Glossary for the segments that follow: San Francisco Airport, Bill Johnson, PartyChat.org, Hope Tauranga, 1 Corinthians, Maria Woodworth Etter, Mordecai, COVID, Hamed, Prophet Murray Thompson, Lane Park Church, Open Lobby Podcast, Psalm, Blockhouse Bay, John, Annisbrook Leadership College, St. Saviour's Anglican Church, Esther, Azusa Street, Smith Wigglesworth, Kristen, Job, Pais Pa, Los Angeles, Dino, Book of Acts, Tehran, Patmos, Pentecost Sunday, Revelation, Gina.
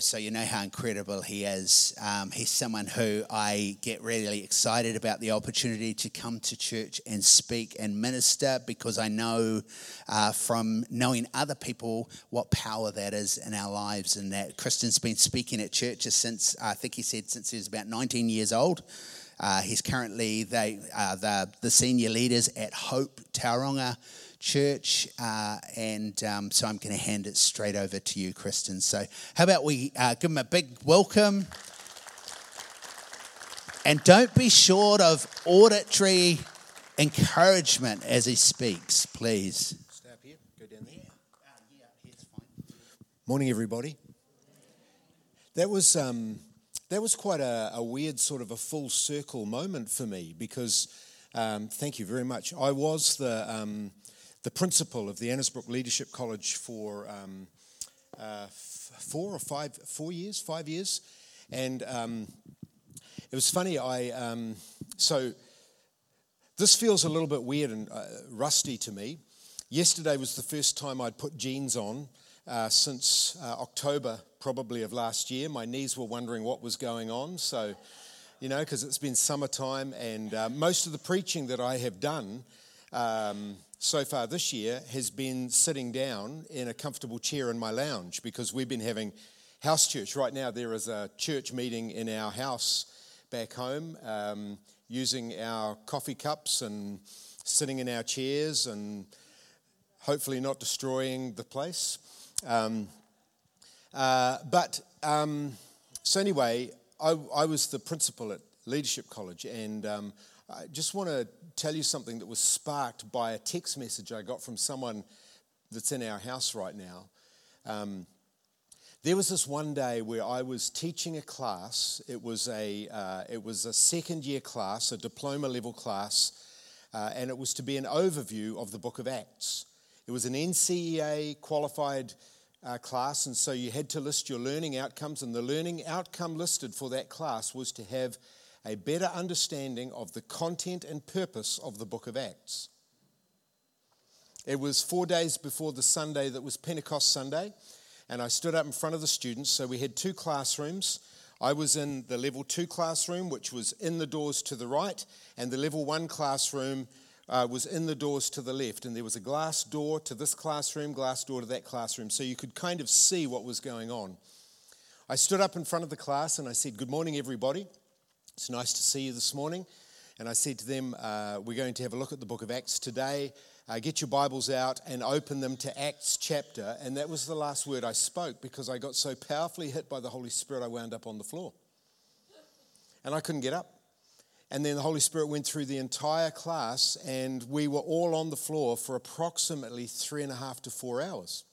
so you know how incredible he is. He's someone who I get really excited about the opportunity to come to church and speak and minister, because I know from knowing other people what power that is in our lives. And that Kristen's been speaking at churches since, I think he said, since he was about 19 years old. He's currently the senior leaders at Hope Tauranga Church, and so I'm going to hand it straight over to you, Kristen. So how about we give him a big welcome. And don't be short of auditory encouragement as he speaks, please. Stay up here, go down there. Yeah, it's fine. Morning, everybody. That was quite a weird sort of a full circle moment for me, because, thank you very much, I was the principal of the Annisbrook Leadership College for 5 years. And it was funny, so this feels a little bit weird and rusty to me. Yesterday was the first time I'd put jeans on since October probably of last year. My knees were wondering what was going on, so, you know, because it's been summertime, and most of the preaching that I have done so far this year has been sitting down in a comfortable chair in my lounge, because we've been having house church. Right now there is a church meeting in our house back home, using our coffee cups and sitting in our chairs and hopefully not destroying the place. So anyway, I was the principal at Leadership College, and I just want to tell you something that was sparked by a text message I got from someone that's in our house right now. There was this one day where I was teaching a class. It was a second year class, a diploma level class, and it was to be an overview of the Book of Acts. It was an NCEA qualified class, and so you had to list your learning outcomes, and the learning outcome listed for that class was to have a better understanding of the content and purpose of the Book of Acts. It was 4 days before the Sunday that was Pentecost Sunday, and I stood up in front of the students. So we had two classrooms. I was in the level 2 classroom, which was in the doors to the right, and the level 1 classroom was in the doors to the left, and there was a glass door to this classroom, glass door to that classroom, so you could kind of see what was going on. I stood up in front of the class and I said, "Good morning, everybody. It's nice to see you this morning." And I said to them, "We're going to have a look at the Book of Acts today. Get your Bibles out and open them to Acts chapter." And that was the last word I spoke, because I got so powerfully hit by the Holy Spirit I wound up on the floor. And I couldn't get up. And then the Holy Spirit went through the entire class, and we were all on the floor for approximately 3.5 to 4 hours.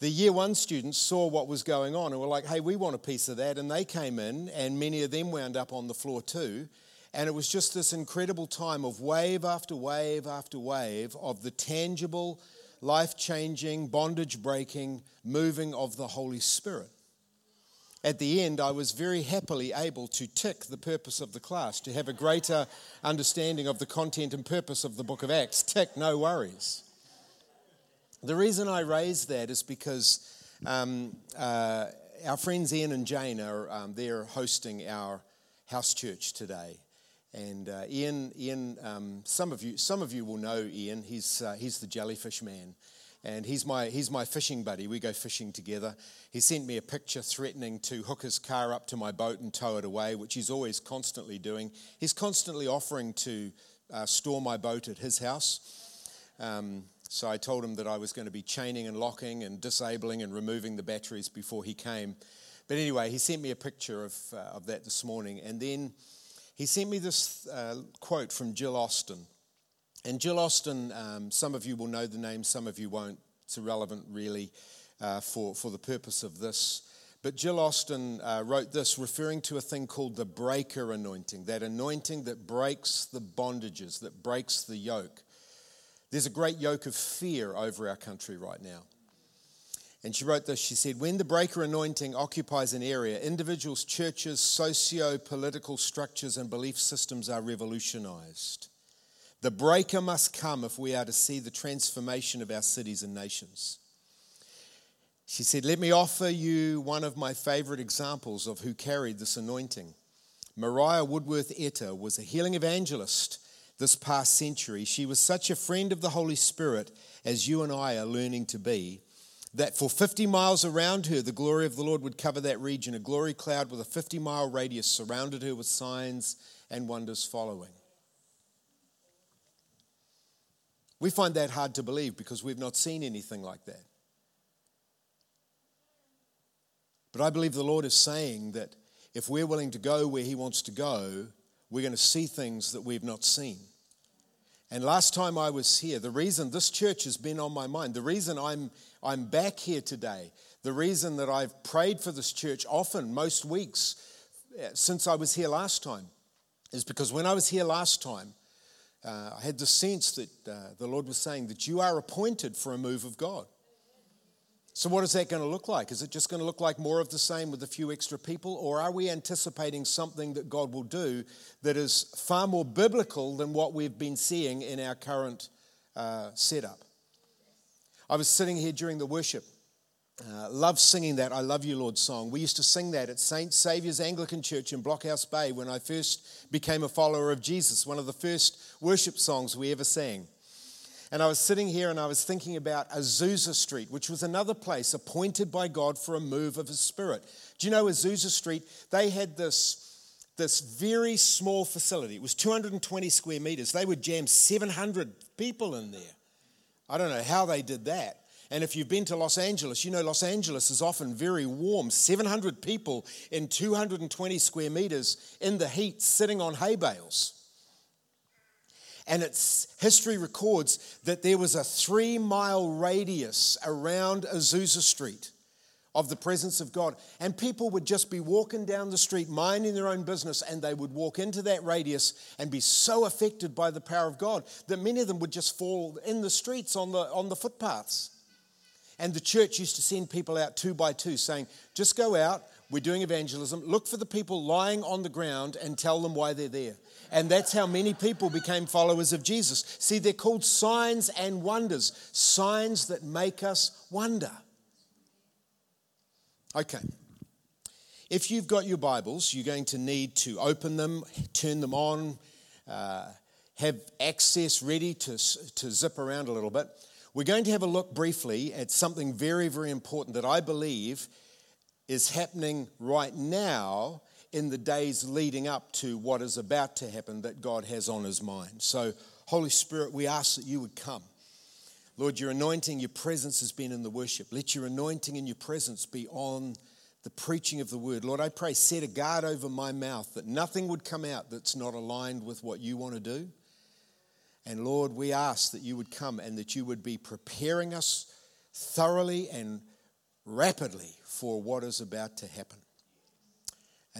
The year 1 students saw what was going on and were like, "Hey, we want a piece of that." And they came in, and many of them wound up on the floor too. And it was just this incredible time of wave after wave after wave of the tangible, life-changing, bondage-breaking moving of the Holy Spirit. At the end, I was very happily able to tick the purpose of the class, to have a greater understanding of the content and purpose of the Book of Acts. Tick, no worries. The reason I raise that is because our friends Ian and Jane are they're hosting our house church today, and Ian, some of you will know Ian. He's the jellyfish man. And he's my fishing buddy. We go fishing together. He sent me a picture threatening to hook his car up to my boat and tow it away, which he's always constantly doing. He's constantly offering to store my boat at his house. So I told him that I was going to be chaining and locking and disabling and removing the batteries before he came. But anyway, he sent me a picture of that this morning. And then he sent me this quote from Jill Austin. And Jill Austin, some of you will know the name, some of you won't. It's irrelevant, really, for the purpose of this. But Jill Austin wrote this, referring to a thing called the breaker anointing that breaks the bondages, that breaks the yoke. There's a great yoke of fear over our country right now. And she wrote this, she said, "When the breaker anointing occupies an area, individuals, churches, socio-political structures and belief systems are revolutionized. The breaker must come if we are to see the transformation of our cities and nations." She said, let me offer you one of my favorite examples of who carried this anointing. Maria Woodworth Etter was a healing evangelist this past century. She was such a friend of the Holy Spirit, as you and I are learning to be, that for 50 miles around her, the glory of the Lord would cover that region. A glory cloud with a 50-mile radius surrounded her with signs and wonders following. We find that hard to believe because we've not seen anything like that. But I believe the Lord is saying that if we're willing to go where He wants to go, we're going to see things that we've not seen. And last time I was here, the reason this church has been on my mind, the reason I'm back here today, the reason that I've prayed for this church often, most weeks, since I was here last time, is because when I was here last time, I had the sense that the Lord was saying that you are appointed for a move of God. So what is that going to look like? Is it just going to look like more of the same with a few extra people? Or are we anticipating something that God will do that is far more biblical than what we've been seeing in our current setup? I was sitting here during the worship. Love singing that I Love You, Lord song. We used to sing that at St. Saviour's Anglican Church in Blockhouse Bay when I first became a follower of Jesus, one of the first worship songs we ever sang. And I was sitting here and I was thinking about Azusa Street, which was another place appointed by God for a move of His Spirit. Do you know Azusa Street? They had this very small facility. It was 220 square meters. They would jam 700 people in there. I don't know how they did that. And if you've been to Los Angeles, you know Los Angeles is often very warm. 700 people in 220 square meters in the heat sitting on hay bales. And its history records that there was a 3-mile radius around Azusa Street of the presence of God. And people would just be walking down the street, minding their own business, and they would walk into that radius and be so affected by the power of God that many of them would just fall in the streets on the footpaths. And the church used to send people out 2 by 2 saying, just go out, we're doing evangelism, look for the people lying on the ground and tell them why they're there. And that's how many people became followers of Jesus. See, they're called signs and wonders, signs that make us wonder. Okay, if you've got your Bibles, you're going to need to open them, turn them on, have access ready to zip around a little bit. We're going to have a look briefly at something very, very important that I believe is happening right now in the days leading up to what is about to happen that God has on His mind. So, Holy Spirit, we ask that you would come. Lord, your anointing, your presence has been in the worship. Let your anointing and your presence be on the preaching of the word. Lord, I pray, set a guard over my mouth that nothing would come out that's not aligned with what you want to do. And Lord, we ask that you would come and that you would be preparing us thoroughly and rapidly for what is about to happen.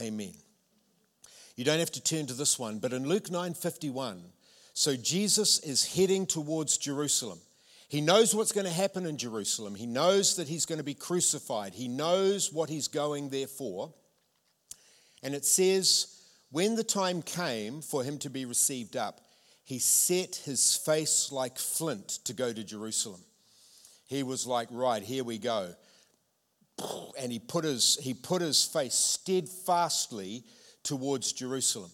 Amen. You don't have to turn to this one, but in Luke 9:51, so Jesus is heading towards Jerusalem. He knows what's going to happen in Jerusalem. He knows that he's going to be crucified. He knows what he's going there for. And it says, when the time came for him to be received up, he set his face like flint to go to Jerusalem. He was like, right, here we go. And he put his face steadfastly towards Jerusalem.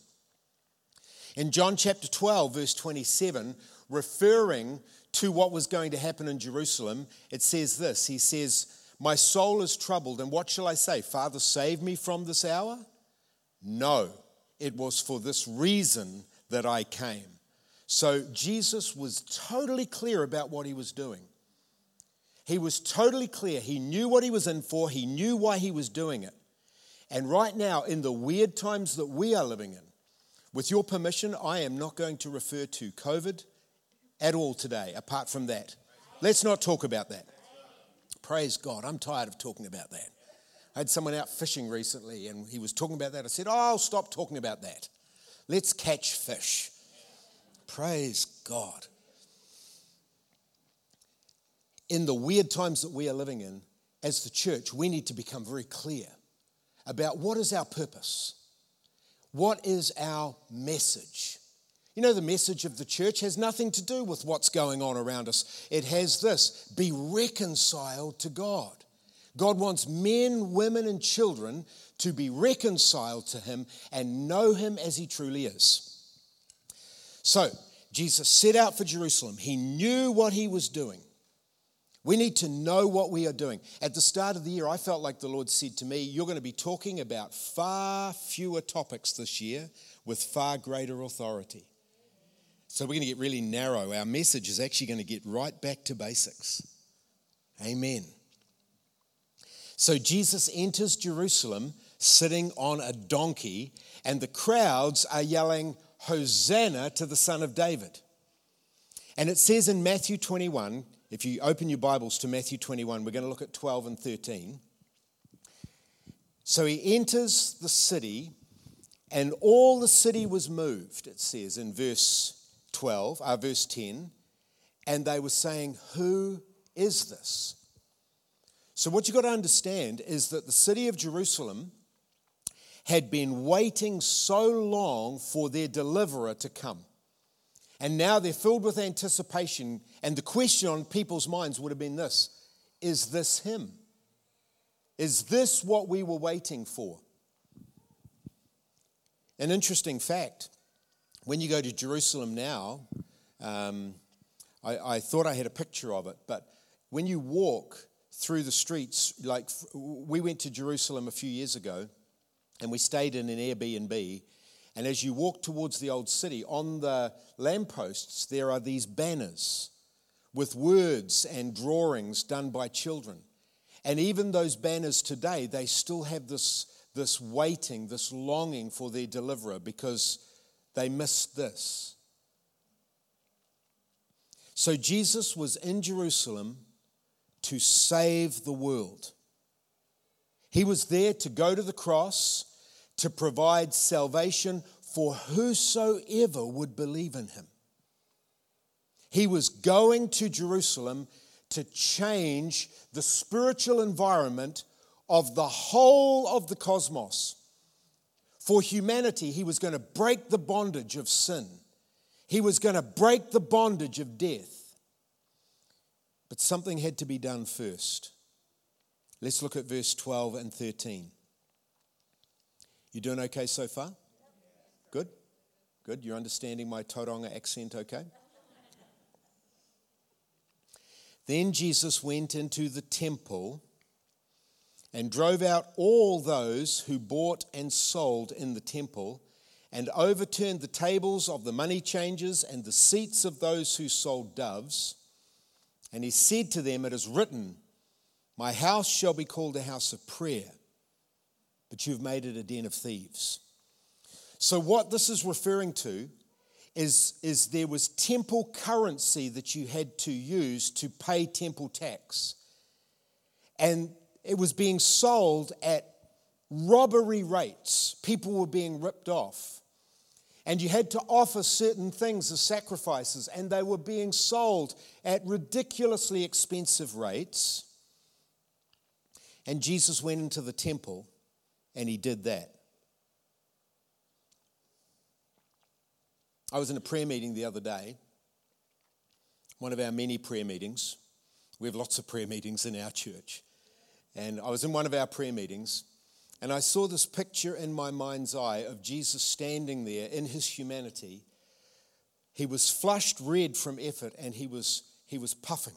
In John chapter 12, verse 27, referring to what was going to happen in Jerusalem, it says this. He says, my soul is troubled, and what shall I say? Father, save me from this hour? No, it was for this reason that I came. So Jesus was totally clear about what he was doing. He was totally clear. He knew what he was in for. He knew why he was doing it. And right now, in the weird times that we are living in, with your permission, I am not going to refer to COVID at all today, apart from that. Let's not talk about that. Praise God. I'm tired of talking about that. I had someone out fishing recently, and he was talking about that. I said, I'll stop talking about that. Let's catch fish. Praise God. In the weird times that we are living in, as the church, we need to become very clear about what is our purpose. What is our message? You know, the message of the church has nothing to do with what's going on around us. It has this, be reconciled to God. God wants men, women, and children to be reconciled to him and know him as he truly is. So, Jesus set out for Jerusalem. He knew what he was doing. We need to know what we are doing. At the start of the year, I felt like the Lord said to me, you're going to be talking about far fewer topics this year with far greater authority. So we're going to get really narrow. Our message is actually going to get right back to basics. Amen. So Jesus enters Jerusalem sitting on a donkey, and the crowds are yelling, Hosanna to the Son of David. And it says in Matthew 21, if you open your Bibles to Matthew 21, we're going to look at 12 and 13. So he enters the city, and all the city was moved, it says in verse 10, and they were saying, who is this? So what you've got to understand is that the city of Jerusalem had been waiting so long for their deliverer to come. And now they're filled with anticipation, and the question on people's minds would have been this: is this him? Is this what we were waiting for? An interesting fact, when you go to Jerusalem now, I thought I had a picture of it, but when you walk through the streets, like we went to Jerusalem a few years ago, and we stayed in an Airbnb, and as you walk towards the old city, on the lampposts there are these banners with words and drawings done by children. And even those banners today, they still have this waiting, this longing for their deliverer, because they missed this. So Jesus was in Jerusalem to save the world. He was there to go to the cross, to provide salvation for whosoever would believe in him. He was going to Jerusalem to change the spiritual environment of the whole of the cosmos. For humanity, he was going to break the bondage of sin. He was going to break the bondage of death. But something had to be done first. Let's look at verse 12 and 13. You doing okay so far? Good? Good. You're understanding my Tauranga accent okay? Then Jesus went into the temple and drove out all those who bought and sold in the temple, and overturned the tables of the money changers and the seats of those who sold doves. And he said to them, it is written, my house shall be called a house of prayer, but you've made it a den of thieves. So what this is referring to is there was temple currency that you had to use to pay temple tax. And it was being sold at robbery rates. People were being ripped off. And you had to offer certain things as sacrifices, and they were being sold at ridiculously expensive rates. And Jesus went into the temple, and he did that. I was in a prayer meeting the other day, one of our many prayer meetings. We have lots of prayer meetings in our church. And I was in one of our prayer meetings, and I saw this picture in my mind's eye of Jesus standing there in his humanity. He was flushed red from effort, and he was puffing.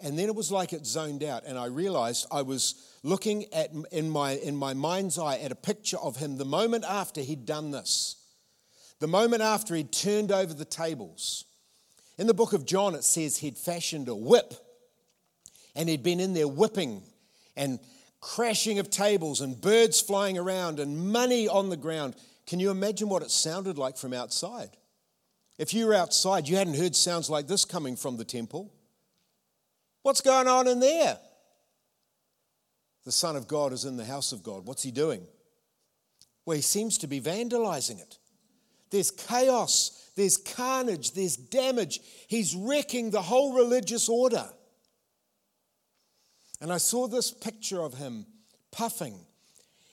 And then it was like it zoned out, and I realized I was looking at in my mind's eye at a picture of him the moment after he'd done this, the moment after he'd turned over the tables. In the book of John, it says he'd fashioned a whip, and he'd been in there whipping and crashing of tables and birds flying around and money on the ground. Can you imagine what it sounded like from outside? If you were outside, you hadn't heard sounds like this coming from the temple. What's going on in there? The Son of God is in the house of God. What's he doing? Well, he seems to be vandalizing it. There's chaos, there's carnage, there's damage. He's wrecking the whole religious order. And I saw this picture of him puffing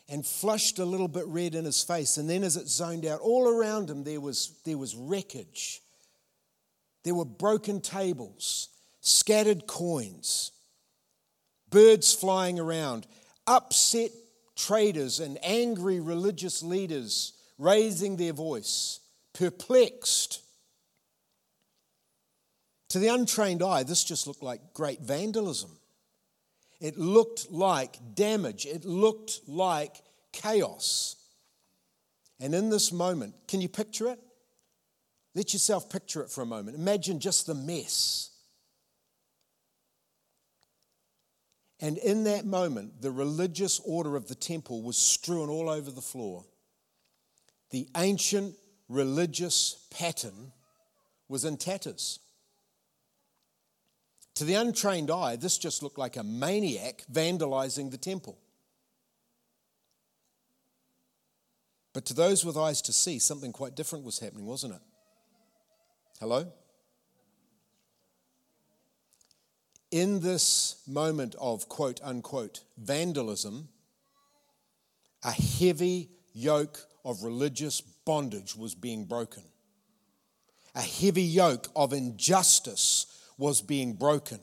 and flushed a little bit red in his face. And then as it zoned out, all around him there was wreckage. There were broken tables, scattered coins, birds flying around, upset traders and angry religious leaders raising their voice, perplexed. To the untrained eye, this just looked like great vandalism. It looked like damage. It looked like chaos. And in this moment, can you picture it? Let yourself picture it for a moment. Imagine just the mess. And in that moment, the religious order of the temple was strewn all over the floor. The ancient religious pattern was in tatters. To the untrained eye, this just looked like a maniac vandalizing the temple. But to those with eyes to see, something quite different was happening, wasn't it? Hello? In this moment of quote unquote vandalism, a heavy yoke of religious bondage was being broken. A heavy yoke of injustice was being broken.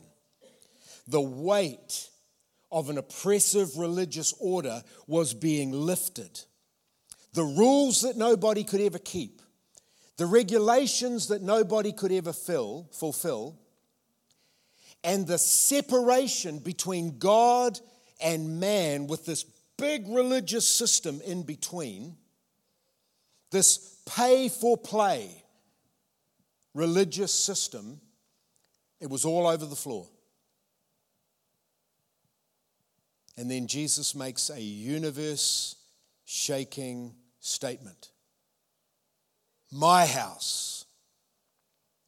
The weight of an oppressive religious order was being lifted. The rules that nobody could ever keep, the regulations that nobody could ever fulfill, and the separation between God and man with this big religious system in between, this pay-for-play religious system, it was all over the floor. And then Jesus makes a universe-shaking statement. My house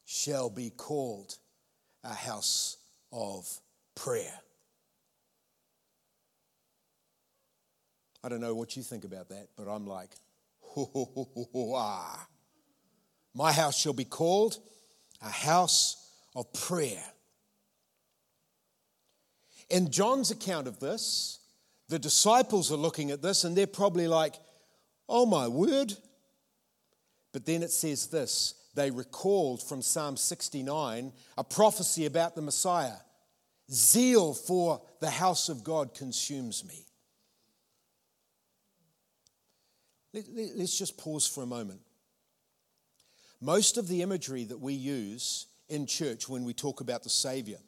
shall be called a house of prayer. I don't know what you think about that, but I'm like, my house shall be called a house of prayer. In John's account of this, the disciples are looking at this and they're probably like, oh my word. But then it says this, they recalled from Psalm 69 a prophecy about the Messiah. Zeal for the house of God consumes me. Let's just pause for a moment. Most of the imagery that we use in church when we talk about the Saviour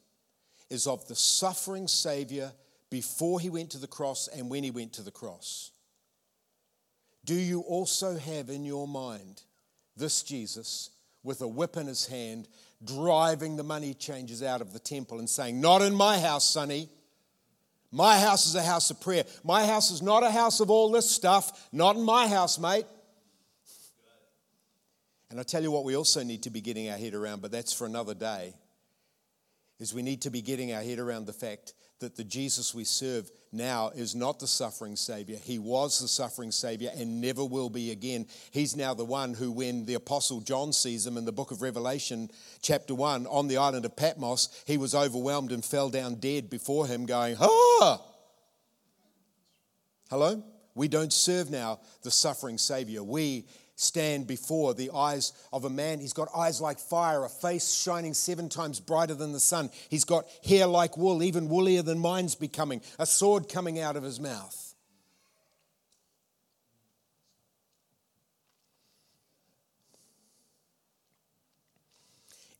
is of the suffering Saviour before he went to the cross and when he went to the cross. Do you also have in your mind this Jesus with a whip in his hand driving the money changers out of the temple and saying, not in my house, sonny. My house is a house of prayer. My house is not a house of all this stuff. Not in my house, mate. And I tell you what we also need to be getting our head around, but that's for another day, is we need to be getting our head around the fact that the Jesus we serve now is not the suffering Saviour. He was the suffering Saviour and never will be again. He's now the one who, when the Apostle John sees him in the book of Revelation, chapter 1, on the island of Patmos, he was overwhelmed and fell down dead before him going, ah! Hello? We don't serve now the suffering Saviour. We stand before the eyes of a man. He's got eyes like fire, a face shining 7 times brighter than the sun. He's got hair like wool, even woollier than mine's becoming, a sword coming out of his mouth.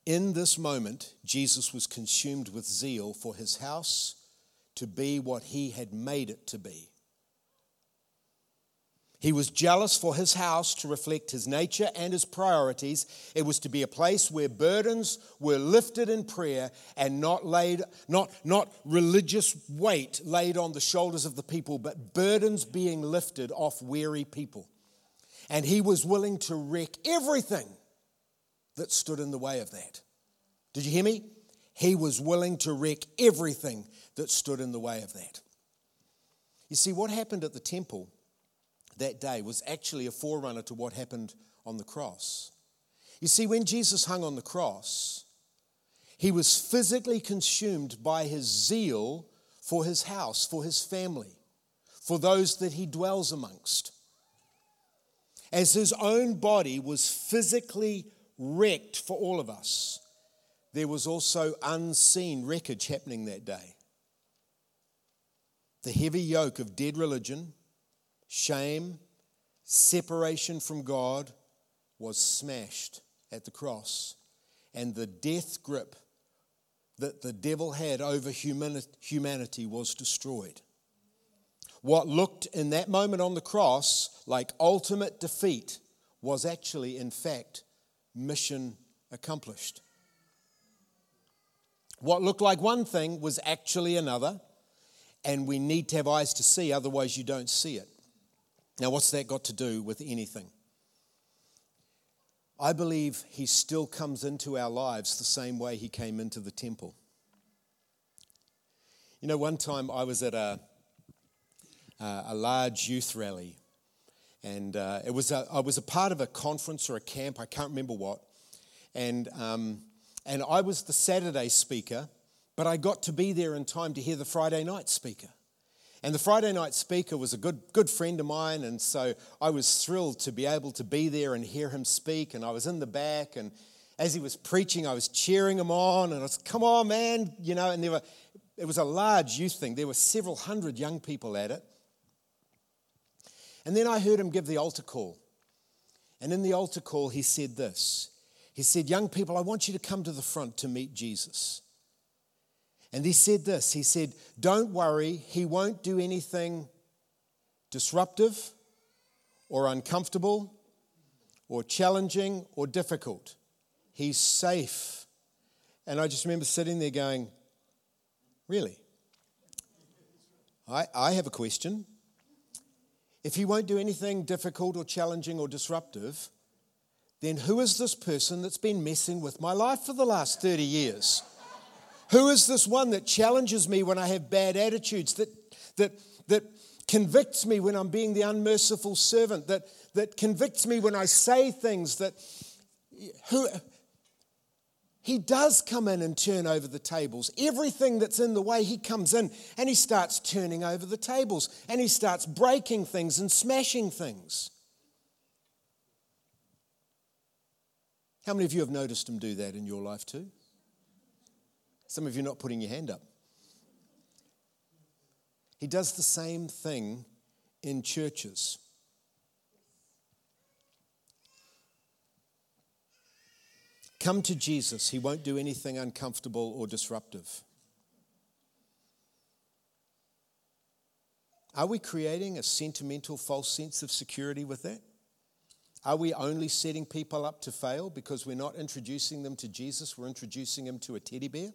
In this moment, Jesus was consumed with zeal for his house to be what he had made it to be. He was jealous for his house to reflect his nature and his priorities. It was to be a place where burdens were lifted in prayer and not religious weight laid on the shoulders of the people, but burdens being lifted off weary people. And he was willing to wreck everything that stood in the way of that. Did you hear me? He was willing to wreck everything that stood in the way of that. You see, what happened at the temple that day was actually a forerunner to what happened on the cross. You see, when Jesus hung on the cross, he was physically consumed by his zeal for his house, for his family, for those that he dwells amongst. As his own body was physically wrecked for all of us, there was also unseen wreckage happening that day. The heavy yoke of dead religion, shame, separation from God was smashed at the cross. And the death grip that the devil had over humanity was destroyed. What looked in that moment on the cross like ultimate defeat was actually, in fact, mission accomplished. What looked like one thing was actually another, and we need to have eyes to see, otherwise you don't see it. Now, what's that got to do with anything? I believe he still comes into our lives the same way he came into the temple. You know, one time I was at a large youth rally, and I was a part of a conference or a camp, I can't remember what, and I was the Saturday speaker, but I got to be there in time to hear the Friday night speaker. And the Friday night speaker was a good friend of mine, and so I was thrilled to be able to be there and hear him speak. And I was in the back, and as he was preaching, I was cheering him on, and I was, come on, man, you know. And it was a large youth thing. There were several hundred young people at it. And then I heard him give the altar call. And in the altar call, he said this. He said, young people, I want you to come to the front to meet Jesus. And he said this, he said, don't worry, he won't do anything disruptive or uncomfortable or challenging or difficult. He's safe. And I just remember sitting there going, really? I have a question. If he won't do anything difficult or challenging or disruptive, then who is this person that's been messing with my life for the last 30 years? Who is this one that challenges me when I have bad attitudes, that convicts me when I'm being the unmerciful servant, that convicts me when I say things that... who? He does come in and turn over the tables. Everything that's in the way, he comes in and he starts turning over the tables and he starts breaking things and smashing things. How many of you have noticed him do that in your life too? Some of you are not putting your hand up. He does the same thing in churches. Come to Jesus. He won't do anything uncomfortable or disruptive. Are we creating a sentimental, false sense of security with that? Are we only setting people up to fail because we're not introducing them to Jesus, we're introducing them to a teddy bear?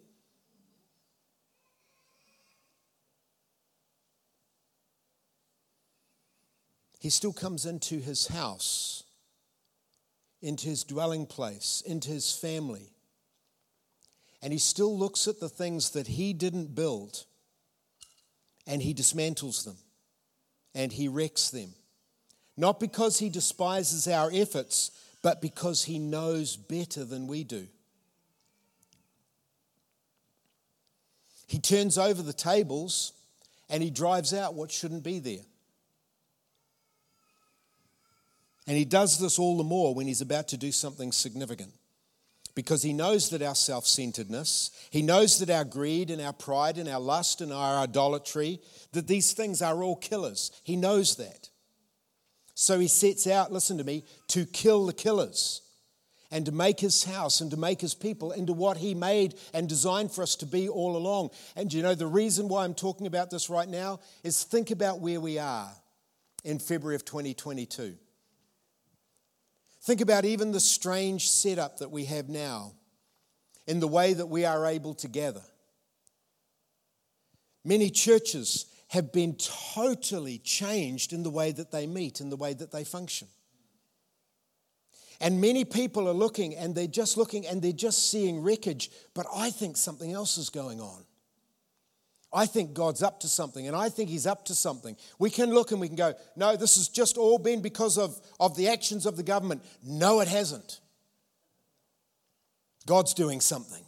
He still comes into his house, into his dwelling place, into his family. And he still looks at the things that he didn't build and he dismantles them and he wrecks them. Not because he despises our efforts, but because he knows better than we do. He turns over the tables and he drives out what shouldn't be there. And he does this all the more when he's about to do something significant. Because he knows that our self-centeredness, he knows that our greed and our pride and our lust and our idolatry, that these things are all killers. He knows that. So he sets out, listen to me, to kill the killers and to make his house and to make his people into what he made and designed for us to be all along. And you know, the reason why I'm talking about this right now is think about where we are in February of 2022. Think about even the strange setup that we have now in the way that we are able to gather. Many churches have been totally changed in the way that they meet, in the way that they function. And many people are looking and they're just seeing wreckage, but I think something else is going on. I think God's up to something, and I think he's up to something. We can look and we can go, no, this has just all been because of the actions of the government. No, it hasn't. God's doing something.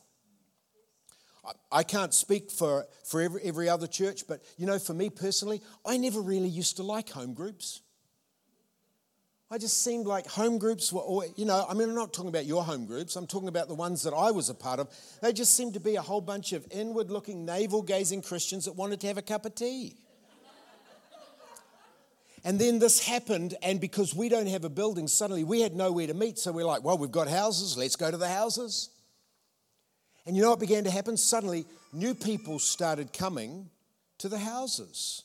I can't speak for every other church, but you know, for me personally, I never really used to like home groups. I just seemed like home groups were always, you know, I mean, I'm not talking about your home groups. I'm talking about the ones that I was a part of. They just seemed to be a whole bunch of inward-looking, navel-gazing Christians that wanted to have a cup of tea. And then this happened, and because we don't have a building, suddenly we had nowhere to meet. So we're like, well, we've got houses, let's go to the houses. And you know what began to happen? Suddenly, new people started coming to the houses.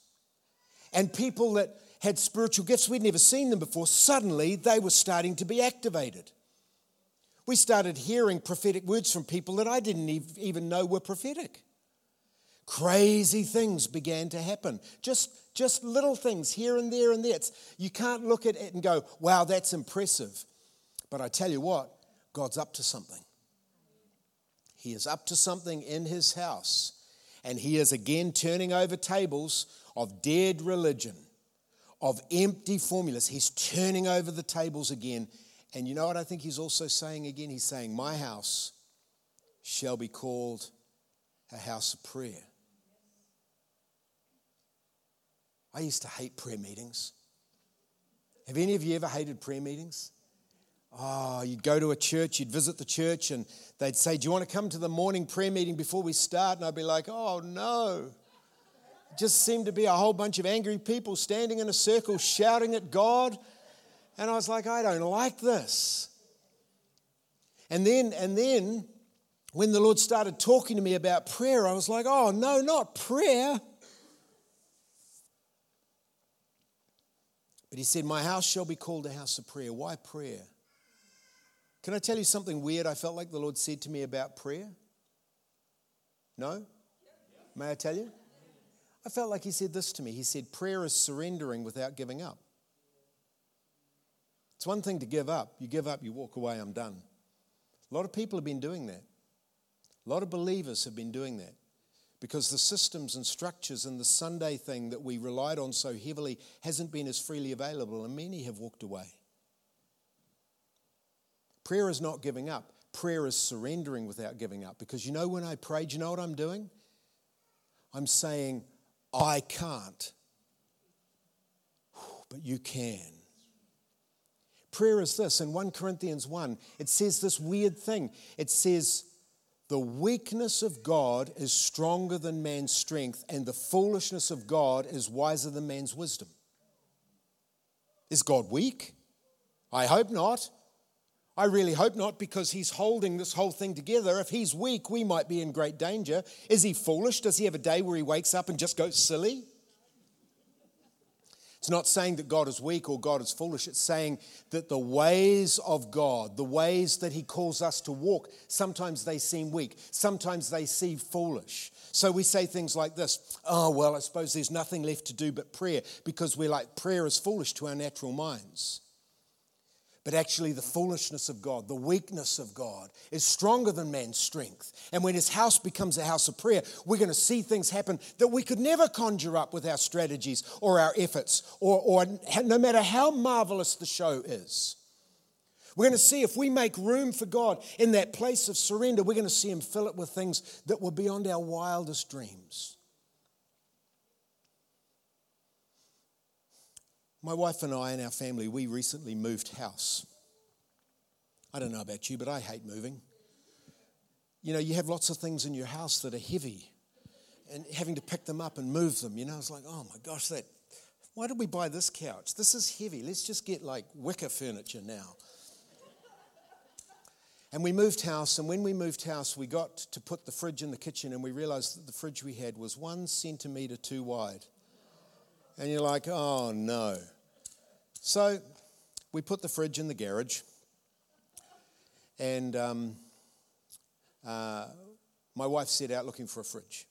And people that had spiritual gifts, we'd never seen them before, suddenly they were starting to be activated. We started hearing prophetic words from people that I didn't even know were prophetic. Crazy things began to happen. Just little things here and there and there. You can't look at it and go, wow, that's impressive. But I tell you what, God's up to something. He is up to something in his house. And he is again turning over tables of dead religion, of empty formulas. He's turning over the tables again. And you know what I think he's also saying again? He's saying, my house shall be called a house of prayer. I used to hate prayer meetings. Have any of you ever hated prayer meetings? Oh, you'd go to a church, you'd visit the church, and they'd say, do you want to come to the morning prayer meeting before we start? And I'd be like, oh, no. It just seemed to be a whole bunch of angry people standing in a circle shouting at God. And I was like, I don't like this. And then when the Lord started talking to me about prayer, I was like, oh, no, not prayer. But he said, my house shall be called a house of prayer. Why prayer? Can I tell you something weird I felt like the Lord said to me about prayer? No? May I tell you? I felt like he said this to me. He said, prayer is surrendering without giving up. It's one thing to give up, you walk away, I'm done. A lot of people have been doing that. A lot of believers have been doing that. Because the systems and structures and the Sunday thing that we relied on so heavily hasn't been as freely available, and many have walked away. Prayer is not giving up. Prayer is surrendering without giving up. Because you know when I prayed, you know what I'm doing? I'm saying, I can't, but you can. Prayer is this. In 1 Corinthians 1, it says this weird thing. It says, the weakness of God is stronger than man's strength, and the foolishness of God is wiser than man's wisdom. Is God weak? I hope not. I really hope not, because he's holding this whole thing together. If he's weak, we might be in great danger. Is he foolish? Does he have a day where he wakes up and just goes silly? It's not saying that God is weak or God is foolish. It's saying that the ways of God, the ways that he calls us to walk, sometimes they seem weak. Sometimes they seem foolish. So we say things like this, oh, well, I suppose there's nothing left to do but prayer, because we're like, prayer is foolish to our natural minds. But actually the foolishness of God, the weakness of God is stronger than man's strength. And when his house becomes a house of prayer, we're going to see things happen that we could never conjure up with our strategies or our efforts, or no matter how marvelous the show is. We're going to see if we make room for God in that place of surrender, we're going to see him fill it with things that were beyond our wildest dreams. My wife and I and our family, we recently moved house. I don't know about you, but I hate moving. You know, you have lots of things in your house that are heavy, and having to pick them up and move them, you know, it's like, oh my gosh, why did we buy this couch? This is heavy. Let's just get like wicker furniture now. And we moved house, and when we moved house, we got to put the fridge in the kitchen, and we realized that the fridge we had was 1 centimeter too wide. And you're like, oh no. So we put the fridge in the garage, and my wife set out looking for a fridge.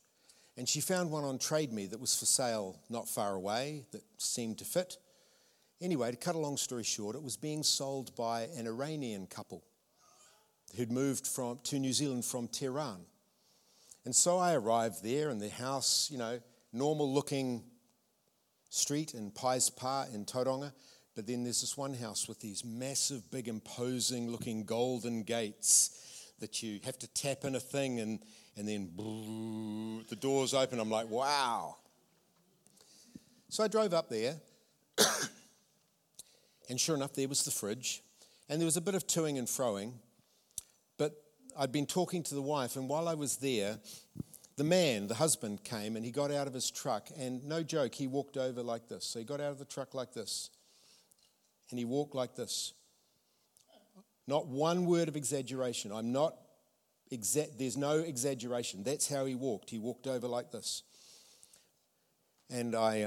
And she found one on Trade Me that was for sale not far away that seemed to fit. Anyway, to cut a long story short, it was being sold by an Iranian couple who'd moved to New Zealand from Tehran. And so I arrived there, and the house, you know, normal looking street in Pais Pa in Tauranga, but then there's this one house with these massive, big, imposing looking golden gates that you have to tap in a thing and then the doors open. I'm like, wow. So I drove up there and sure enough there was the fridge, and there was a bit of toing and froing, but I'd been talking to the wife, and while I was there the man, the husband, came and he got out of his truck, and no joke, he walked over like this. So he got out of the truck like this, and he walked like this. Not one word of exaggeration. There's no exaggeration. That's how he walked. He walked over like this. And I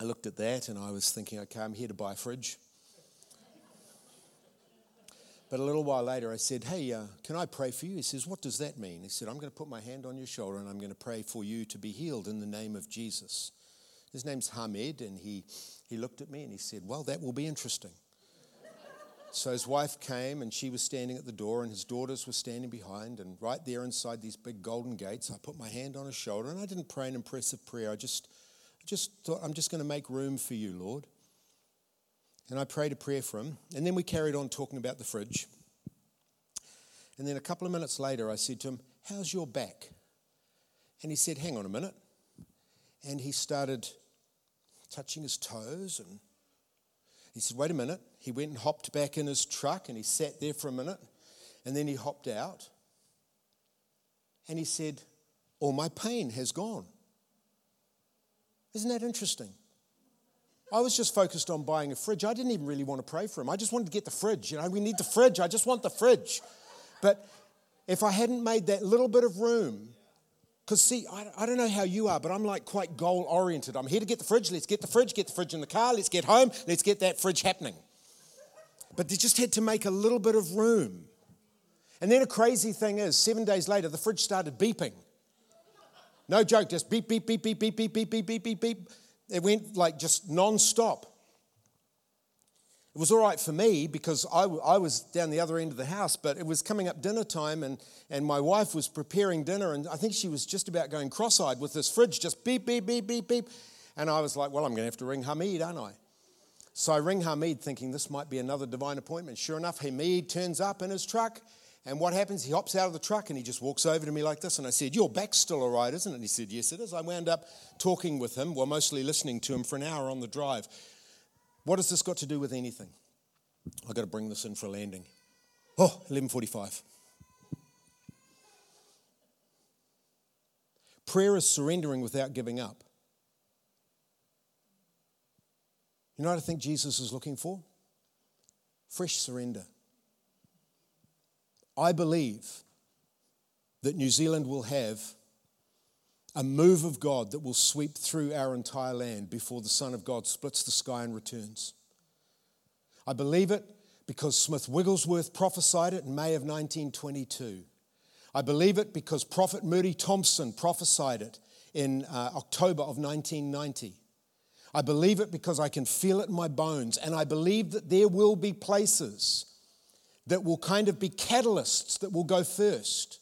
looked at that and I was thinking, okay, I'm here to buy a fridge. But a little while later I said, hey, can I pray for you? He says, what does that mean? He said, I'm going to put my hand on your shoulder and I'm going to pray for you to be healed in the name of Jesus. His name's Hamed, and he looked at me and he said, well, that will be interesting. So his wife came and she was standing at the door and his daughters were standing behind, and right there inside these big golden gates, I put my hand on his shoulder and I didn't pray an impressive prayer. I just thought, I'm just going to make room for you, Lord. And I prayed a prayer for him. And then we carried on talking about the fridge. And then a couple of minutes later, I said to him, how's your back? And he said, hang on a minute. And he started touching his toes. And he said, wait a minute. He went and hopped back in his truck and he sat there for a minute. And then he hopped out. And he said, all my pain has gone. Isn't that interesting? I was just focused on buying a fridge. I didn't even really want to pray for him. I just wanted to get the fridge. You know, we need the fridge. I just want the fridge. But if I hadn't made that little bit of room, because see, I don't know how you are, but I'm like quite goal-oriented. I'm here to get the fridge. Let's get the fridge in the car. Let's get home. Let's get that fridge happening. But they just had to make a little bit of room. And then a crazy thing is, 7 days later, the fridge started beeping. No joke, just beep, beep, beep, beep, beep, beep, beep, beep, beep, beep, beep. It went like just non-stop. It was all right for me because I was down the other end of the house, but it was coming up dinner time and my wife was preparing dinner, and I think she was just about going cross-eyed with this fridge, just beep, beep, beep, beep, beep. And I was like, well, I'm going to have to ring Hamed, aren't I? So I ring Hamed thinking this might be another divine appointment. Sure enough, Hamed turns up in his truck, and what happens? He hops out of the truck and he just walks over to me like this. And I said, your back's still all right, isn't it? And he said, yes, it is. I wound up talking with him, well, mostly listening to him for an hour on the drive. What has this got to do with anything? I've got to bring this in for a landing. Oh, 11:45. Prayer is surrendering without giving up. You know what I think Jesus is looking for? Fresh surrender. I believe that New Zealand will have a move of God that will sweep through our entire land before the Son of God splits the sky and returns. I believe it because Smith Wigglesworth prophesied it in May of 1922. I believe it because Prophet Murray Thompson prophesied it in October of 1990. I believe it because I can feel it in my bones, and I believe that there will be places that will kind of be catalysts that will go first.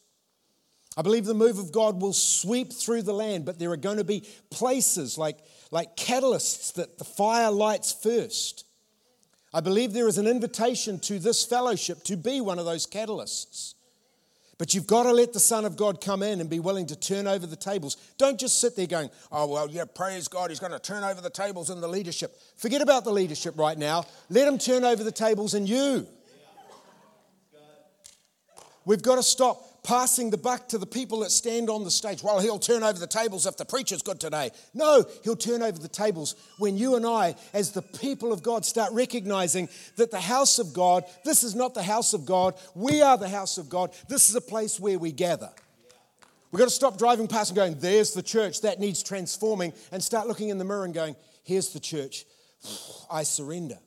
I believe the move of God will sweep through the land, but there are going to be places like catalysts that the fire lights first. I believe there is an invitation to this fellowship to be one of those catalysts. But you've got to let the Son of God come in and be willing to turn over the tables. Don't just sit there going, oh, well, yeah, praise God, he's going to turn over the tables in the leadership. Forget about the leadership right now. Let him turn over the tables in you. We've got to stop passing the buck to the people that stand on the stage. Well, he'll turn over the tables if the preacher's good today. No, he'll turn over the tables when you and I, as the people of God, start recognizing that the house of God, this is not the house of God. We are the house of God. This is a place where we gather. We've got to stop driving past and going, there's the church, that needs transforming, and start looking in the mirror and going, here's the church, I surrender.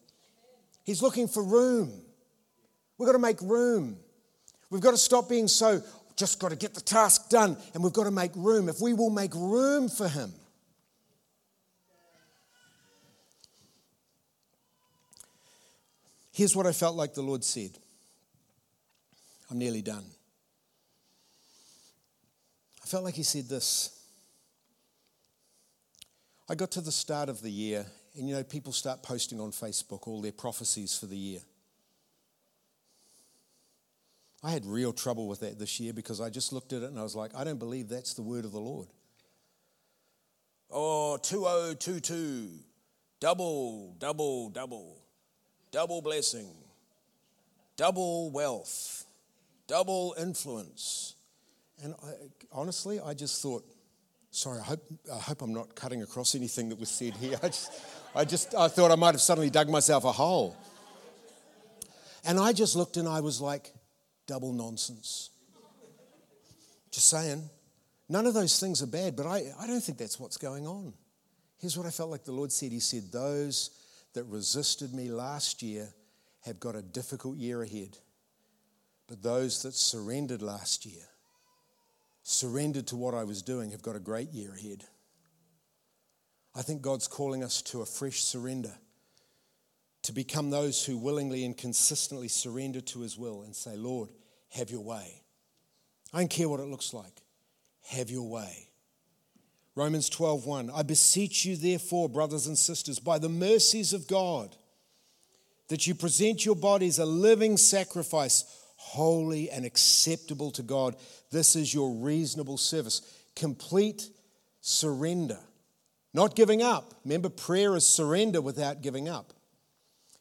He's looking for room. We've got to make room. We've got to stop being so, just got to get the task done, and we've got to make room. If we will make room for him. Here's what I felt like the Lord said. I'm nearly done. I felt like he said this. I got to the start of the year, and you know, people start posting on Facebook all their prophecies for the year. I had real trouble with that this year because I just looked at it and I was like, I don't believe that's the word of the Lord. Oh, 2022, double, double, double, double blessing, double wealth, double influence. And honestly, I just thought, sorry, I hope I'm not cutting across anything that was said here. I thought I might have suddenly dug myself a hole. And I just looked and I was like, double nonsense. Just saying, none of those things are bad, but I don't think that's what's going on. Here's what I felt like the Lord said. He said, those that resisted me last year have got a difficult year ahead. But those that surrendered last year, surrendered to what I was doing, have got a great year ahead. I think God's calling us to a fresh surrender, to become those who willingly and consistently surrender to his will and say, Lord, have your way. I don't care what it looks like. Have your way. Romans 12:1, I beseech you therefore, brothers and sisters, by the mercies of God, that you present your bodies a living sacrifice, holy and acceptable to God. This is your reasonable service. Complete surrender. Not giving up. Remember, prayer is surrender without giving up.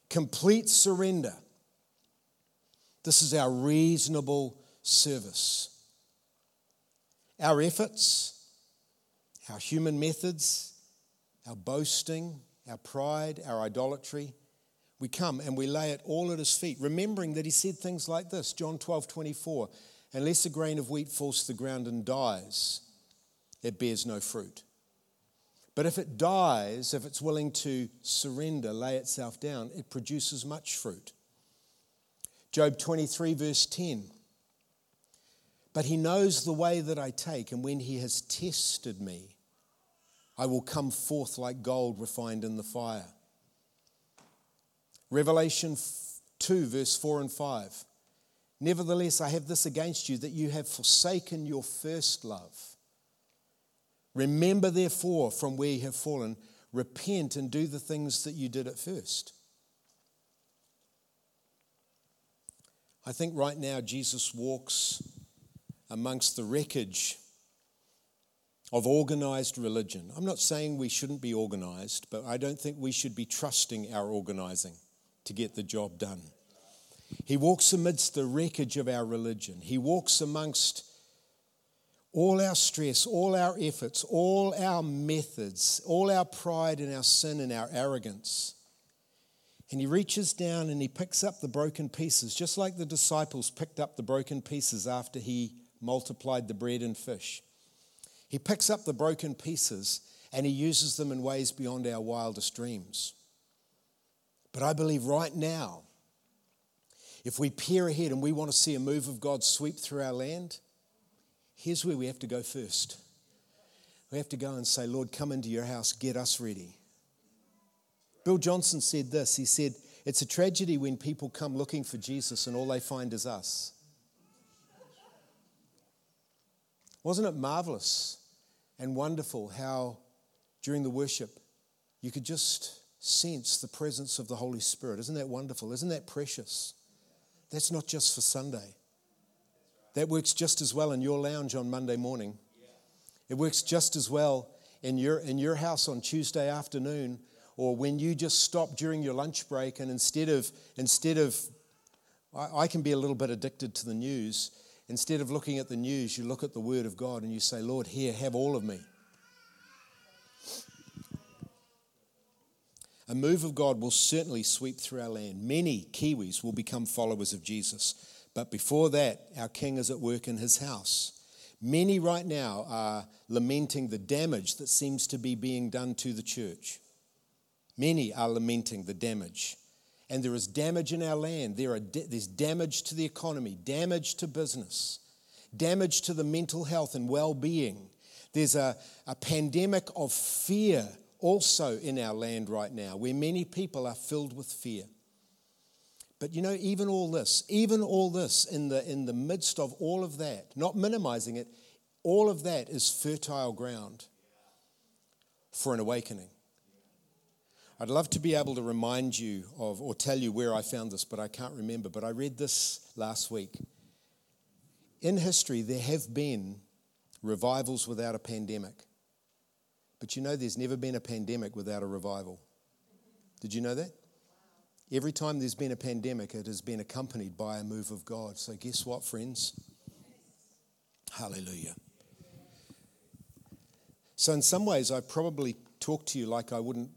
Complete surrender. This is our reasonable service. Our efforts, our human methods, our boasting, our pride, our idolatry, we come and we lay it all at his feet, remembering that he said things like this, John 12:24, unless a grain of wheat falls to the ground and dies, it bears no fruit. But if it dies, if it's willing to surrender, lay itself down, it produces much fruit. Job 23:10, but he knows the way that I take, and when he has tested me, I will come forth like gold refined in the fire. Revelation 2:4-5, nevertheless, I have this against you, that you have forsaken your first love. Remember, therefore, from where you have fallen, repent and do the things that you did at first. I think right now Jesus walks amongst the wreckage of organized religion. I'm not saying we shouldn't be organized, but I don't think we should be trusting our organizing to get the job done. He walks amidst the wreckage of our religion. He walks amongst all our stress, all our efforts, all our methods, all our pride and our sin and our arrogance. And he reaches down and he picks up the broken pieces, just like the disciples picked up the broken pieces after he multiplied the bread and fish. He picks up the broken pieces and he uses them in ways beyond our wildest dreams. But I believe right now, if we peer ahead and we want to see a move of God sweep through our land, here's where we have to go first. We have to go and say, Lord, come into your house, get us ready. Bill Johnson said this. He said, it's a tragedy when people come looking for Jesus and all they find is us. Wasn't it marvelous and wonderful how during the worship you could just sense the presence of the Holy Spirit? Isn't that wonderful? Isn't that precious? That's not just for Sunday. That works just as well in your lounge on Monday morning. It works just as well in your house on Tuesday afternoon, or when you just stop during your lunch break and instead of I can be a little bit addicted to the news. Instead of looking at the news, you look at the Word of God and you say, Lord, here, have all of me. A move of God will certainly sweep through our land. Many Kiwis will become followers of Jesus. But before that, our King is at work in his house. Many right now are lamenting the damage that seems to be being done to the church. Many are lamenting the damage. And there is damage in our land. There's damage to the economy, damage to business, damage to the mental health and well-being. There's a pandemic of fear also in our land right now, where many people are filled with fear. But you know, even all this, in the midst of all of that, not minimizing it, all of that is fertile ground for an awakening. I'd love to be able to remind you of, or tell you where I found this, but I can't remember. But I read this last week. In history, there have been revivals without a pandemic. But you know, there's never been a pandemic without a revival. Did you know that? Every time there's been a pandemic, it has been accompanied by a move of God. So guess what, friends? Hallelujah. So in some ways, I probably talk to you like I wouldn't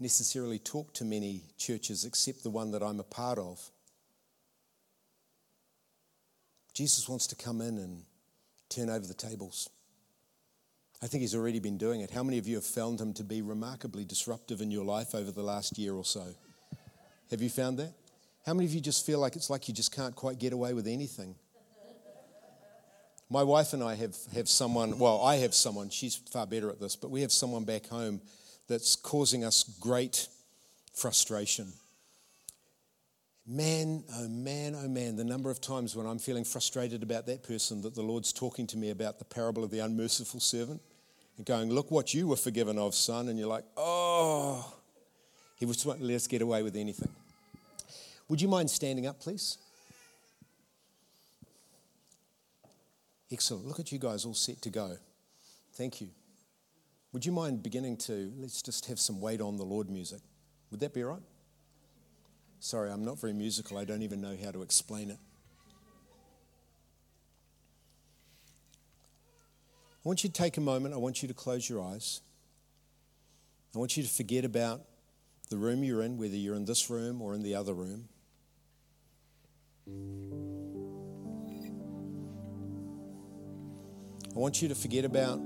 necessarily talk to many churches except the one that I'm a part of. Jesus wants to come in and turn over the tables. I think he's already been doing it. How many of you have found him to be remarkably disruptive in your life over the last year or so? Have you found that? How many of you just feel like it's like you just can't quite get away with anything? My wife and I have someone, well, I have someone, she's far better at this, but we have someone back home that's causing us great frustration. Man, oh man, oh man, the number of times when I'm feeling frustrated about that person that the Lord's talking to me about the parable of the unmerciful servant and going, look what you were forgiven of, son. And you're like, oh, he just won't let us get away with anything. Would you mind standing up, please? Excellent. Look at you guys all set to go. Thank you. Would you mind beginning to, let's just have some Wait on the Lord music. Would that be all right? Sorry, I'm not very musical. I don't even know how to explain it. I want you to take a moment. I want you to close your eyes. I want you to forget about the room you're in, whether you're in this room or in the other room. I want you to forget about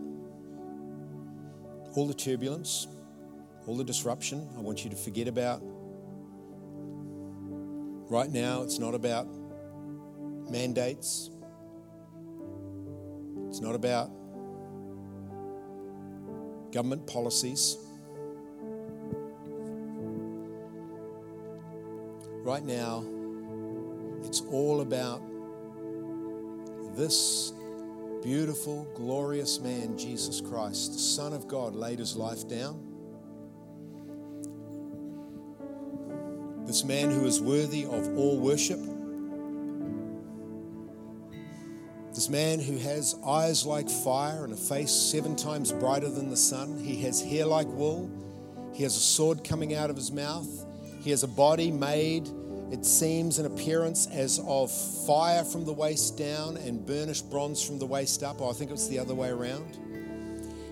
all the turbulence, all the disruption. I want you to forget about right now, it's not about mandates. It's not about government policies. Right now, it's all about this beautiful, glorious man, Jesus Christ, the Son of God, laid his life down. This man who is worthy of all worship. This man who has eyes like fire and a face 7 times brighter than the sun. He has hair like wool. He has a sword coming out of his mouth. He has a body made, it seems, in appearance as of fire from the waist down and burnished bronze from the waist up. I think it's the other way around.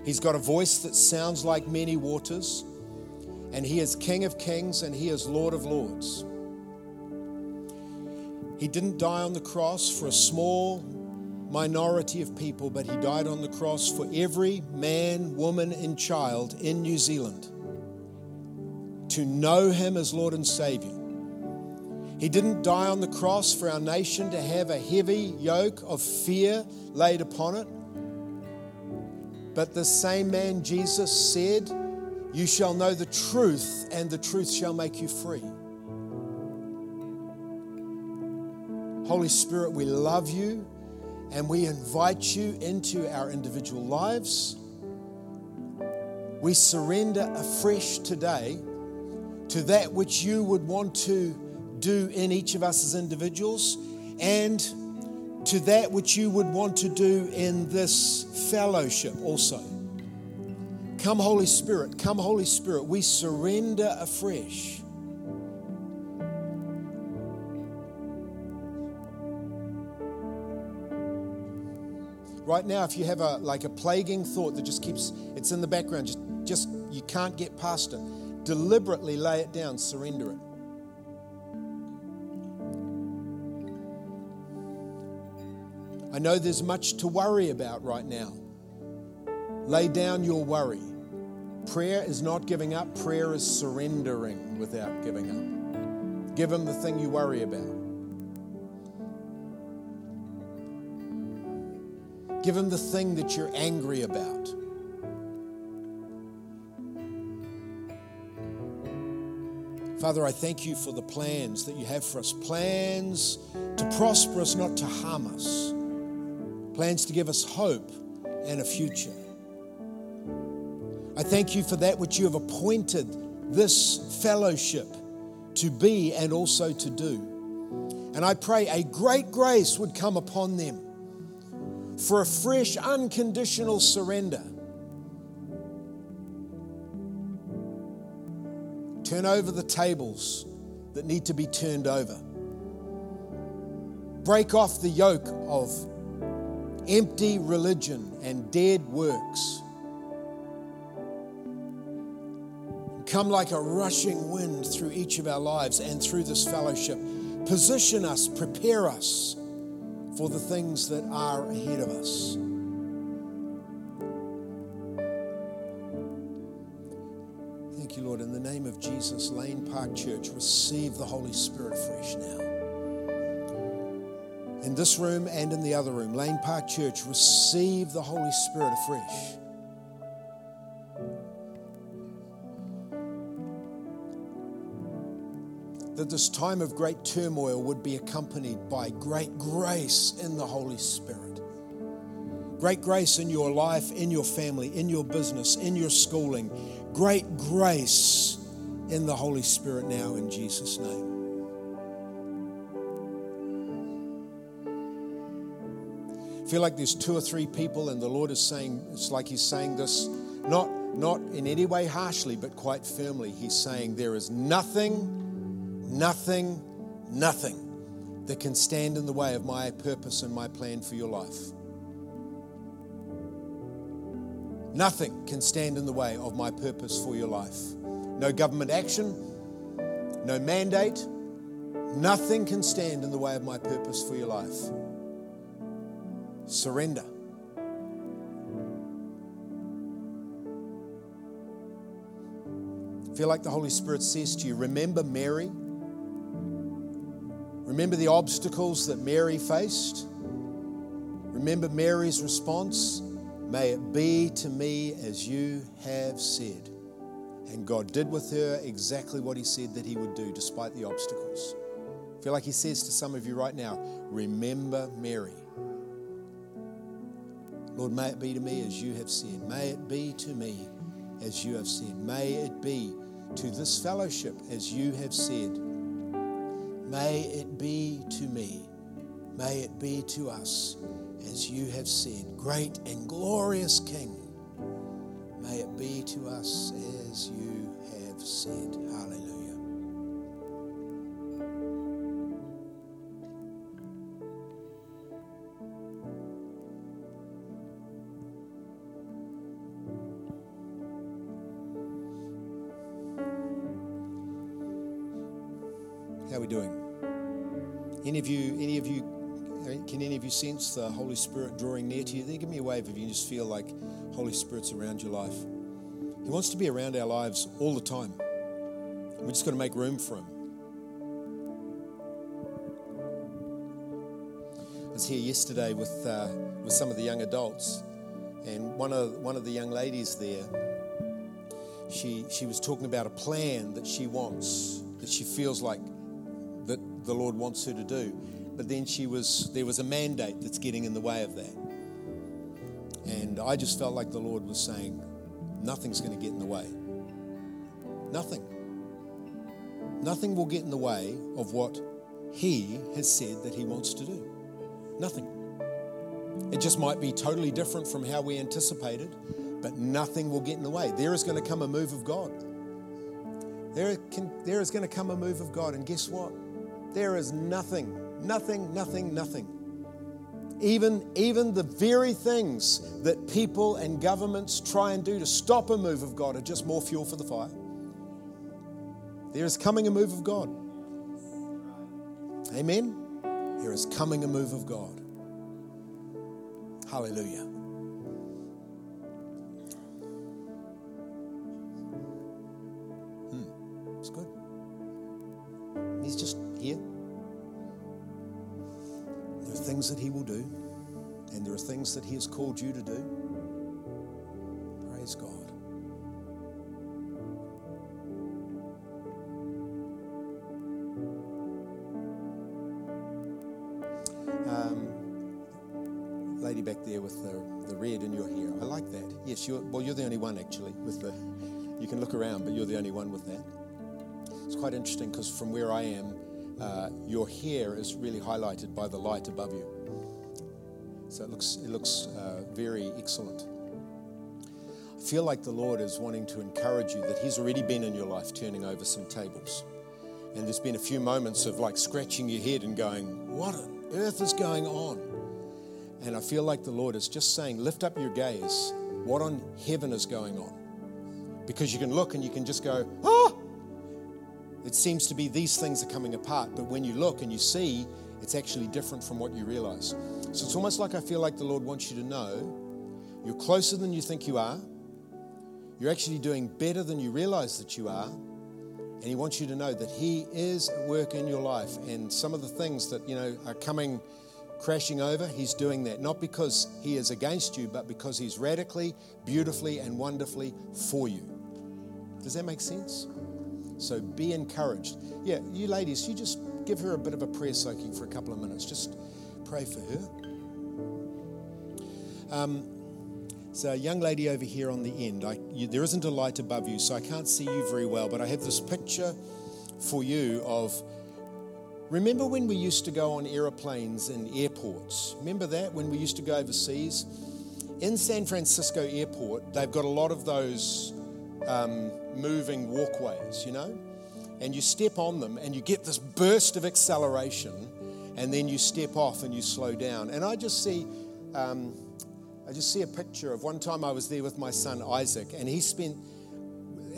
He's got a voice that sounds like many waters. And he is King of Kings and he is Lord of Lords. He didn't die on the cross for a small minority of people, but he died on the cross for every man, woman, and child in New Zealand to know him as Lord and Savior. He didn't die on the cross for our nation to have a heavy yoke of fear laid upon it. But the same man, Jesus, said, "You shall know the truth, and the truth shall make you free." Holy Spirit, we love you, and we invite you into our individual lives. We surrender afresh today to that which you would want to do in each of us as individuals, and to that which you would want to do in this fellowship also. Come, Holy Spirit. Come, Holy Spirit. We surrender afresh. Right now, if you have a plaguing thought that just keeps, it's in the background, just you can't get past it, deliberately lay it down, surrender it. I know there's much to worry about right now. Lay down your worry. Prayer is not giving up. Prayer is surrendering without giving up. Give him the thing you worry about. Give him the thing that you're angry about. Father, I thank you for the plans that you have for us. Plans to prosper us, not to harm us. Plans to give us hope and a future. I thank you for that which you have appointed this fellowship to be and also to do. And I pray a great grace would come upon them for a fresh, unconditional surrender. Turn over the tables that need to be turned over. Break off the yoke of empty religion and dead works come like a rushing wind through each of our lives and through this fellowship. Position us, prepare us for the things that are ahead of us. Thank you, Lord. In the name of Jesus, Lane Park Church, receive the Holy Spirit afresh now. In this room and in the other room, Lane Park Church, receive the Holy Spirit afresh. That this time of great turmoil would be accompanied by great grace in the Holy Spirit. Great grace in your life, in your family, in your business, in your schooling. Great grace in the Holy Spirit now in Jesus' name. I feel like there's two or three people and the Lord is saying, it's like He's saying this, not in any way harshly, but quite firmly. He's saying there is nothing that can stand in the way of my purpose and my plan for your life. Nothing can stand in the way of my purpose for your life. No government action, no mandate, nothing can stand in the way of my purpose for your life. Surrender. I feel like the Holy Spirit says to you, remember Mary. Remember the obstacles that Mary faced. Remember Mary's response. May it be to me as you have said. And God did with her exactly what He said that He would do despite the obstacles. I feel like He says to some of you right now, remember Mary. Lord, may it be to me as you have said. May it be to me as you have said. May it be to this fellowship as you have said. May it be to me, may it be to us, as you have said. Great and glorious King, may it be to us as you have said. Hallelujah. Any of you, can any of you sense the Holy Spirit drawing near to you? Then give me a wave if you just feel like Holy Spirit's around your life. He wants to be around our lives all the time. We've just got to make room for Him. I was here yesterday with some of the young adults, and one of the young ladies there, she was talking about a plan that she wants, that she feels like that the Lord wants her to do. But then there was a mandate that's getting in the way of that. And I just felt like the Lord was saying, nothing's going to get in the way. Nothing. Nothing will get in the way of what He has said that He wants to do. Nothing. It just might be totally different from how we anticipated, but nothing will get in the way. There is going to come a move of God. There is going to come a move of God, and guess what? There is nothing. Even the very things that people and governments try and do to stop a move of God are just more fuel for the fire. There is coming a move of God. Amen? There is coming a move of God. Hallelujah. It's good. He's just here. There are things that He will do, and there are things that He has called you to do. Praise God. Lady back there with the red in your hair. I like that. Yes, you're the only one actually with the. You can look around, but you're the only one with that. It's quite interesting because from where I am, your hair is really highlighted by the light above you. So it looks very excellent. I feel like the Lord is wanting to encourage you that He's already been in your life turning over some tables. And there's been a few moments of like scratching your head and going, what on earth is going on? And I feel like the Lord is just saying, lift up your gaze. What on heaven is going on? Because you can look and you can just go, ah! It seems to be these things are coming apart. But when you look and you see, it's actually different from what you realize. So it's almost like I feel like the Lord wants you to know you're closer than you think you are. You're actually doing better than you realize that you are. And He wants you to know that He is at work in your life. And some of the things that, you know, are coming crashing over, He's doing that. Not because He is against you, but because He's radically, beautifully, and wonderfully for you. Does that make sense? So be encouraged. Yeah, you ladies, you just give her a bit of a prayer soaking for a couple of minutes. Just pray for her. It's a young lady over here on the end. There isn't a light above you, so I can't see you very well, but I have this picture for you of, remember when we used to go on aeroplanes in airports? Remember that, when we used to go overseas? In San Francisco Airport, they've got a lot of those moving walkways, you know? And you step on them and you get this burst of acceleration, and then you step off and you slow down. And I just see a picture of one time I was there with my son Isaac, and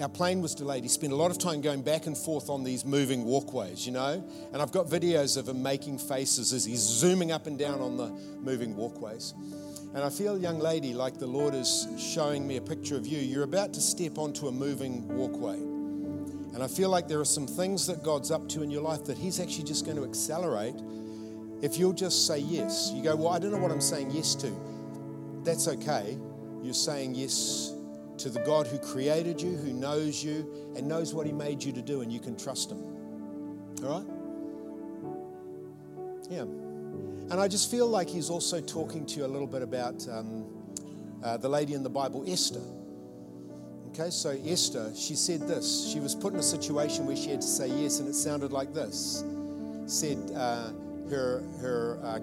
our plane was delayed. He spent a lot of time going back and forth on these moving walkways, you know. And I've got videos of him making faces as he's zooming up and down on the moving walkways. And I feel, young lady, like the Lord is showing me a picture of you. You're about to step onto a moving walkway. And I feel like there are some things that God's up to in your life that He's actually just going to accelerate if you'll just say yes. You go, well, I don't know what I'm saying yes to. That's okay. You're saying yes to the God who created you, who knows you, and knows what He made you to do, and you can trust Him. All right? Yeah. And I just feel like He's also talking to you a little bit about the lady in the Bible, Esther. Okay, so Esther, she said this. She was put in a situation where she had to say yes, and it sounded like this. Said her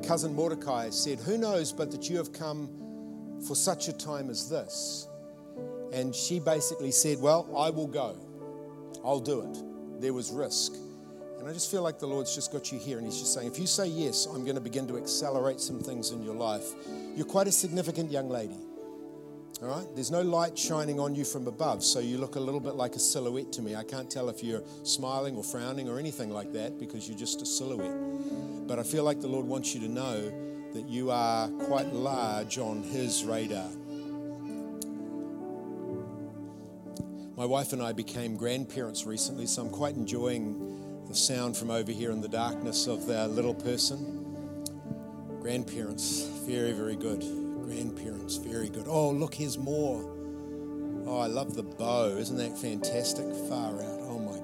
cousin Mordecai said, "Who knows but that you have come for such a time as this?" And she basically said, "Well, I will go. I'll do it." There was risk. And I just feel like the Lord's just got you here, and He's just saying, if you say yes, I'm going to begin to accelerate some things in your life. You're quite a significant young lady. All right? There's no light shining on you from above, so you look a little bit like a silhouette to me. I can't tell if you're smiling or frowning or anything like that, because you're just a silhouette. But I feel like the Lord wants you to know that you are quite large on His radar. My wife and I became grandparents recently, so I'm quite enjoying the sound from over here in the darkness of their little person. Grandparents, very, very good. Grandparents, very good. Oh, look, here's more. Oh, I love the bow. Isn't that fantastic? Far out. Oh, my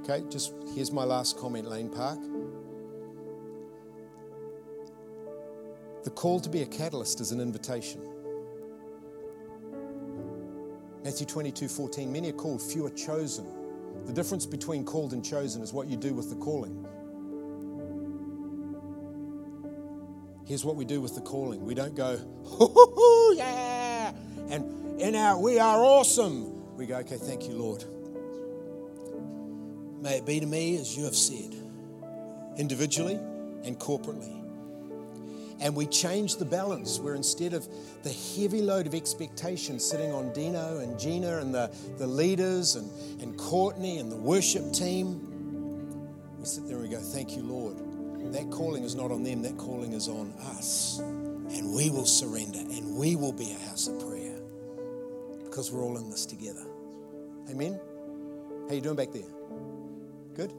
gosh. Okay, just here's my last comment, Lane Park. The call to be a catalyst is an invitation. Matthew 22:14, many are called, few are chosen. The difference between called and chosen is what you do with the calling. Here's what we do with the calling. We don't go, hoo, hoo, hoo, yeah, and we are awesome. We go, okay, thank you, Lord. May it be to me as you have said, individually and corporately. And we change the balance, where instead of the heavy load of expectation sitting on Dino and Gina and the leaders and Courtney and the worship team, we sit there and we go, thank you, Lord. That calling is not on them, that calling is on us. And we will surrender, and we will be a house of prayer, because we're all in this together. Amen? How you doing back there? Good?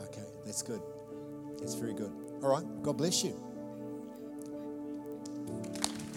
Okay, that's good. That's very good. All right, God bless you.